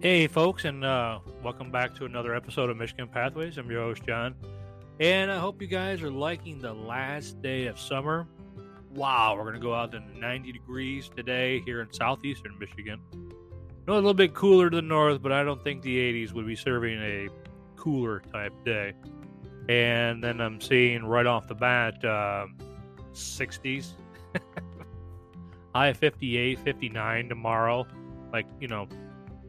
Hey folks, and welcome back to another episode of Michigan Pathways. I'm your host, John, and I hope you guys are liking the last day of summer. Wow, we're going to go out to 90 degrees today here in southeastern Michigan. No, a little bit cooler to the north, but I don't think the 80s would be serving a cooler type day. And then I'm seeing right off the bat 60s, high 58, 59 tomorrow. Like, you know,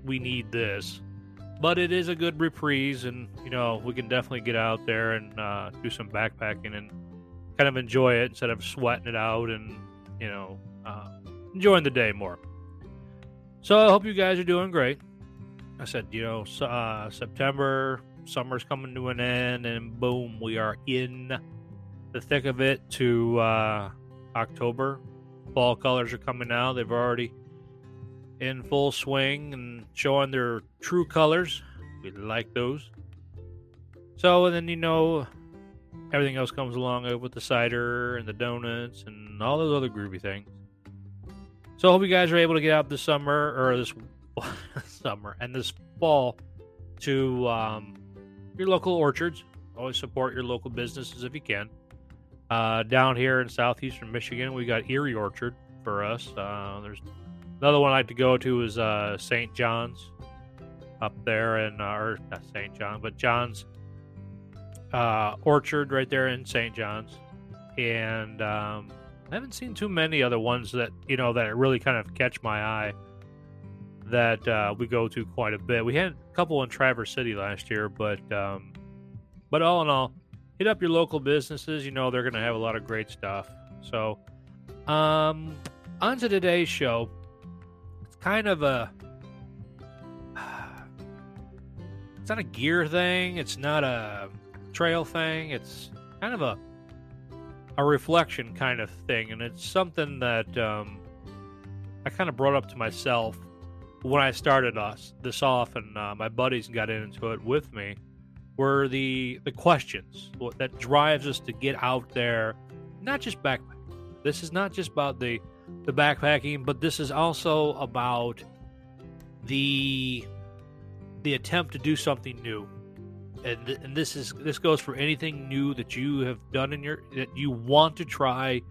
we need this, but it is a good reprise, and you know, we can definitely get out there and do some backpacking and kind of enjoy it instead of sweating it out, and you know, enjoying the day more. So I hope you guys are doing great. I said, you know, September, summer's coming to an end, and boom, we are in the thick of it to October. Fall colors are coming out. They've already in full swing and showing their true colors. We like those. So, and then, you know, everything else comes along with the cider and the donuts and all those other groovy things. So I hope you guys are able to get out this summer, or this summer and this fall, to your local orchards. Always support your local businesses if you can. Down here in southeastern Michigan, we got Erie Orchard for us. There's another one I like to go to is St. John's up there, and or not St. John, but John's Orchard right there in St. John's. And I haven't seen too many other ones that, you know, that really kind of catch my eye that we go to quite a bit. We had a couple in Traverse City last year, but all in all, hit up your local businesses. You know, they're going to have a lot of great stuff. So on to today's show. Kind of a, it's not a gear thing, it's not a trail thing, it's kind of a reflection kind of thing, and it's something that I kind of brought up to myself when I started this off, and my buddies got into it with me, were the questions that drives us to get out there, not just backpack. This is not just about the backpacking, but this is also about the attempt to do something new, and this goes for anything new that you have done that you want to try,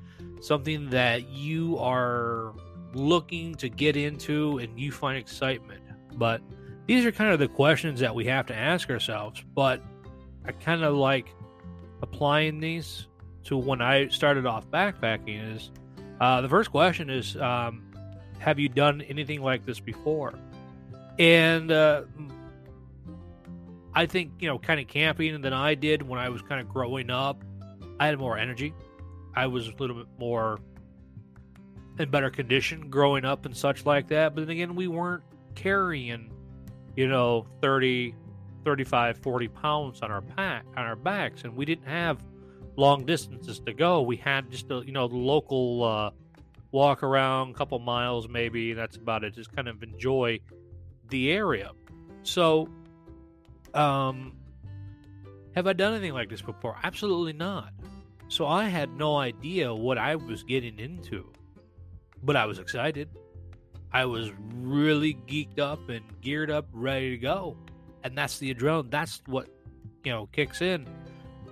something that you are looking to get into and you find excitement. But these are kind of the questions that we have to ask ourselves. But I kind of like applying these to when I started off backpacking is. The first question is, have you done anything like this before? And I think, you know, kind of camping than I did when I was kind of growing up. I had more energy. I was a little bit more in better condition growing up and such like that. But then again, we weren't carrying, you know, 30, 35, 40 pounds on our backs, and we didn't have long distances to go. We had just a, you know, the local walk around, couple miles maybe, and that's about it. Just kind of enjoy the area. So have I done anything like this before? Absolutely not. So I had no idea what I was getting into, but I was excited. I was really geeked up and geared up, ready to go. And that's the adrenaline. That's what, you know, kicks in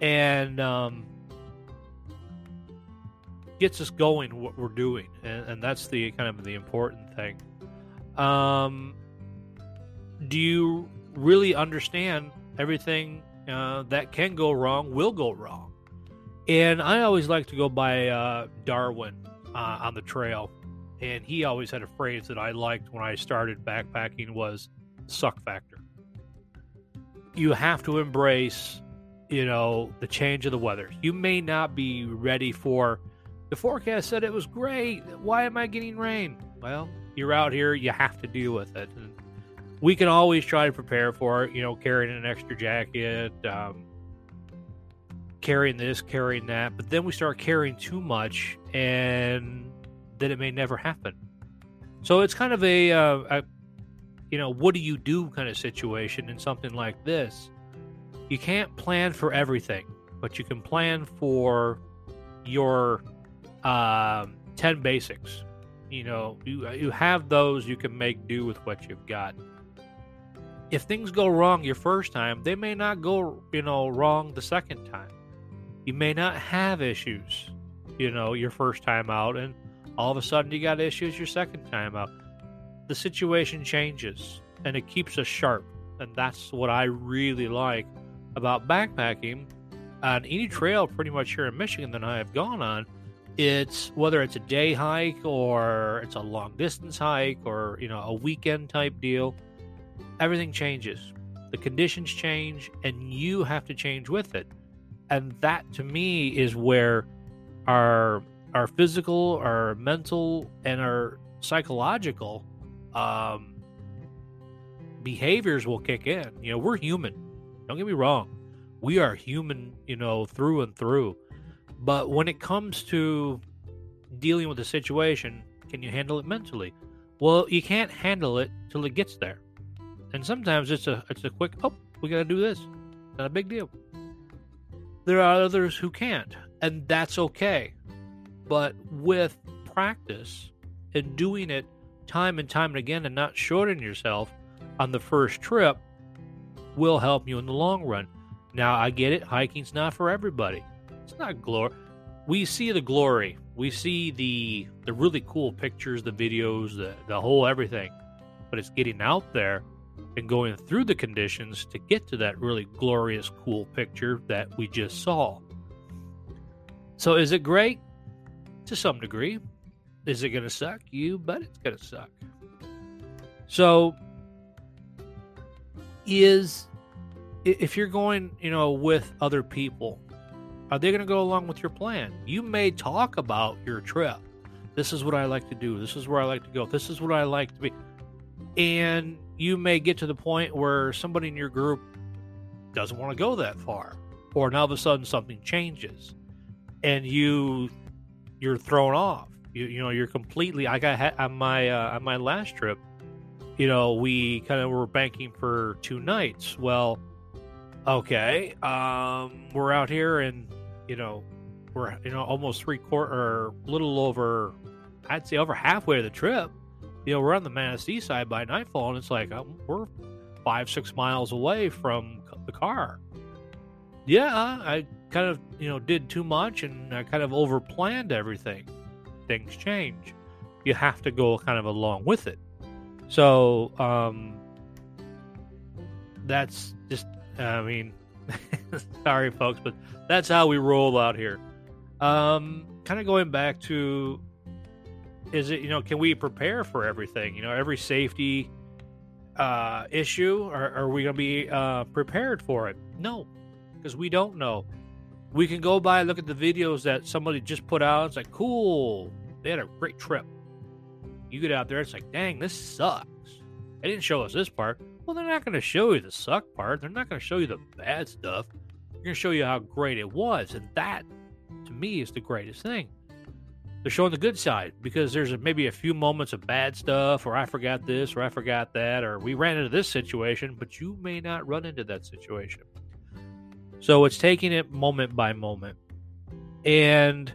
and gets us going what we're doing, and that's the kind of the important thing. Do you really understand everything that can go wrong will go wrong? And I always like to go by Darwin on the trail, and he always had a phrase that I liked when I started backpacking was suck factor. You have to embrace, you know, the change of the weather. You may not be ready for the forecast said it was great. Why am I getting rain? Well, you're out here. You have to deal with it. And we can always try to prepare for it, you know, carrying an extra jacket, carrying this, carrying that. But then we start carrying too much, and then it may never happen. So it's kind of a you know, what do you do kind of situation in something like this. You can't plan for everything, but you can plan for your 10 basics. You know, you have those, you can make do with what you've got. if things go wrong your first time, they may not go, wrong the second time. You may not have issues, your first time out, and all of a sudden you got issues your second time out. The situation changes, and it keeps us sharp, and that's what I really like about backpacking. On any trail pretty much here in Michigan that I have gone on, it's whether it's a day hike or it's a long distance hike or, a weekend type deal, everything changes. The conditions change and you have to change with it. And that to me is where our physical, our mental, and our psychological behaviors will kick in. We're human. Don't get me wrong. We are human, through and through. But when it comes to dealing with a situation, can you handle it mentally? Well, you can't handle it till it gets there. And sometimes it's a quick, we got to do this. Not a big deal. There are others who can't, and that's okay. But with practice and doing it time and time again and not shorting yourself on the first trip will help you in the long run. Now, I get it. Hiking's not for everybody. It's not glory. We see the glory. We see the really cool pictures, the videos, the whole everything. But it's getting out there and going through the conditions to get to that really glorious, cool picture that we just saw. So is it great? To some degree. Is it going to suck? You bet it's going to suck. So if you're going, with other people, are they going to go along with your plan? You may talk about your trip. This is what I like to do. This is where I like to go. This is what I like to be. And you may get to the point where somebody in your group doesn't want to go that far. Or now all of a sudden something changes. And you're thrown off. You're completely... I got on my last trip, we kind of were banking for 2 nights. Well... Okay, we're out here and, we're, almost or a little over, I'd say over halfway of the trip. We're on the Manistee side by nightfall and it's like, we're 5-6 miles away from the car. Yeah, I kind of, did too much and I kind of overplanned everything. Things change. You have to go kind of along with it. So, that's just... sorry folks, but that's how we roll out here. Kind of going back to, is it, can we prepare for everything? Every safety issue, are we going to be prepared for it? No, because we don't know. We can go by and look at the videos that somebody just put out. It's like, cool, they had a great trip. You get out there, it's like, dang, this sucks. They didn't show us this part. Well, they're not going to show you the suck part. They're not going to show you the bad stuff. They're going to show you how great it was. And that, to me, is the greatest thing. They're showing the good side because there's maybe a few moments of bad stuff, or I forgot this, or I forgot that, or we ran into this situation, but you may not run into that situation. So it's taking it moment by moment. And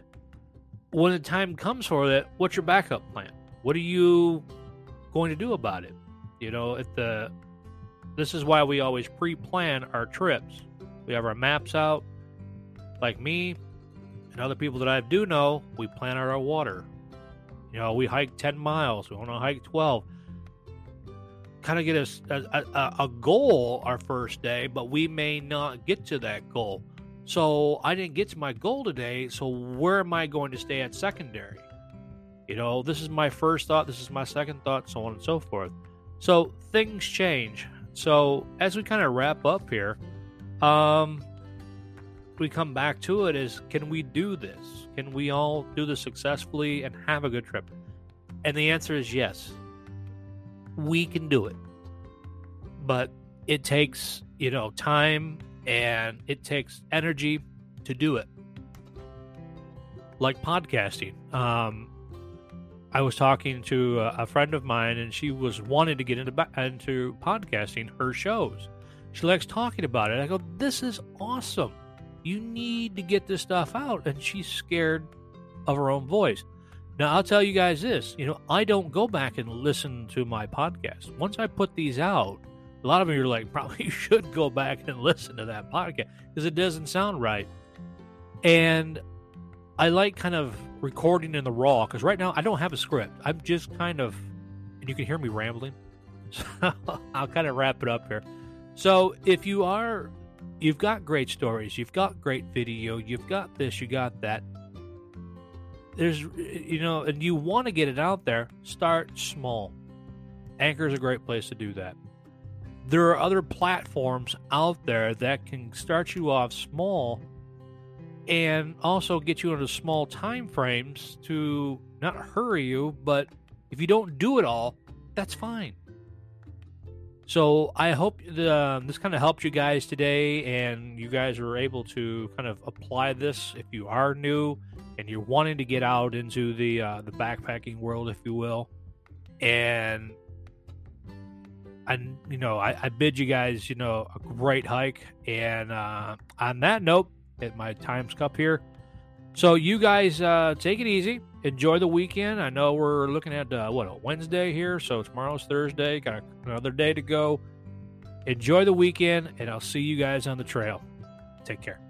when the time comes for that, what's your backup plan? What are you going to do about it? This is why we always pre-plan our trips. We have our maps out. Like me and other people that I do know, we plan out our water. We hike 10 miles. We want to hike 12. Kind of get a goal our first day, but we may not get to that goal. So I didn't get to my goal today, so where am I going to stay at secondary? This is my first thought. This is my second thought, so on and so forth. So things change. So as we kind of wrap up here, we come back to it is, can we do this? Can we all do this successfully and have a good trip? And the answer is yes. We can do it. But it takes, time and it takes energy to do it. Like podcasting. I was talking to a friend of mine, and she was wanting to get into podcasting, her shows. She likes talking about it. I go, this is awesome. You need to get this stuff out. And she's scared of her own voice. Now, I'll tell you guys this. I don't go back and listen to my podcast. Once I put these out, A lot of you are like, probably you should go back and listen to that podcast because it doesn't sound right. And I like kind of recording in the raw because right now I don't have a script. I'm just kind of, and you can hear me rambling. So I'll kind of wrap it up here. So if you are, you've got great stories, you've got great video, you've got this, you got that. There's, you know, and you want to get it out there, start small. Anchor is a great place to do that. There are other platforms out there that can start you off small and also get you into small time frames to not hurry you, but if you don't do it all, that's fine. So I hope this kind of helped you guys today and you guys were able to kind of apply this if you are new and you're wanting to get out into the backpacking world, if you will. And I bid you guys, you know, a great hike. And on that note, my time's up here. So you guys take it easy. Enjoy the weekend. I know we're looking at, a Wednesday here. So tomorrow's Thursday. Got another day to go. Enjoy the weekend, and I'll see you guys on the trail. Take care.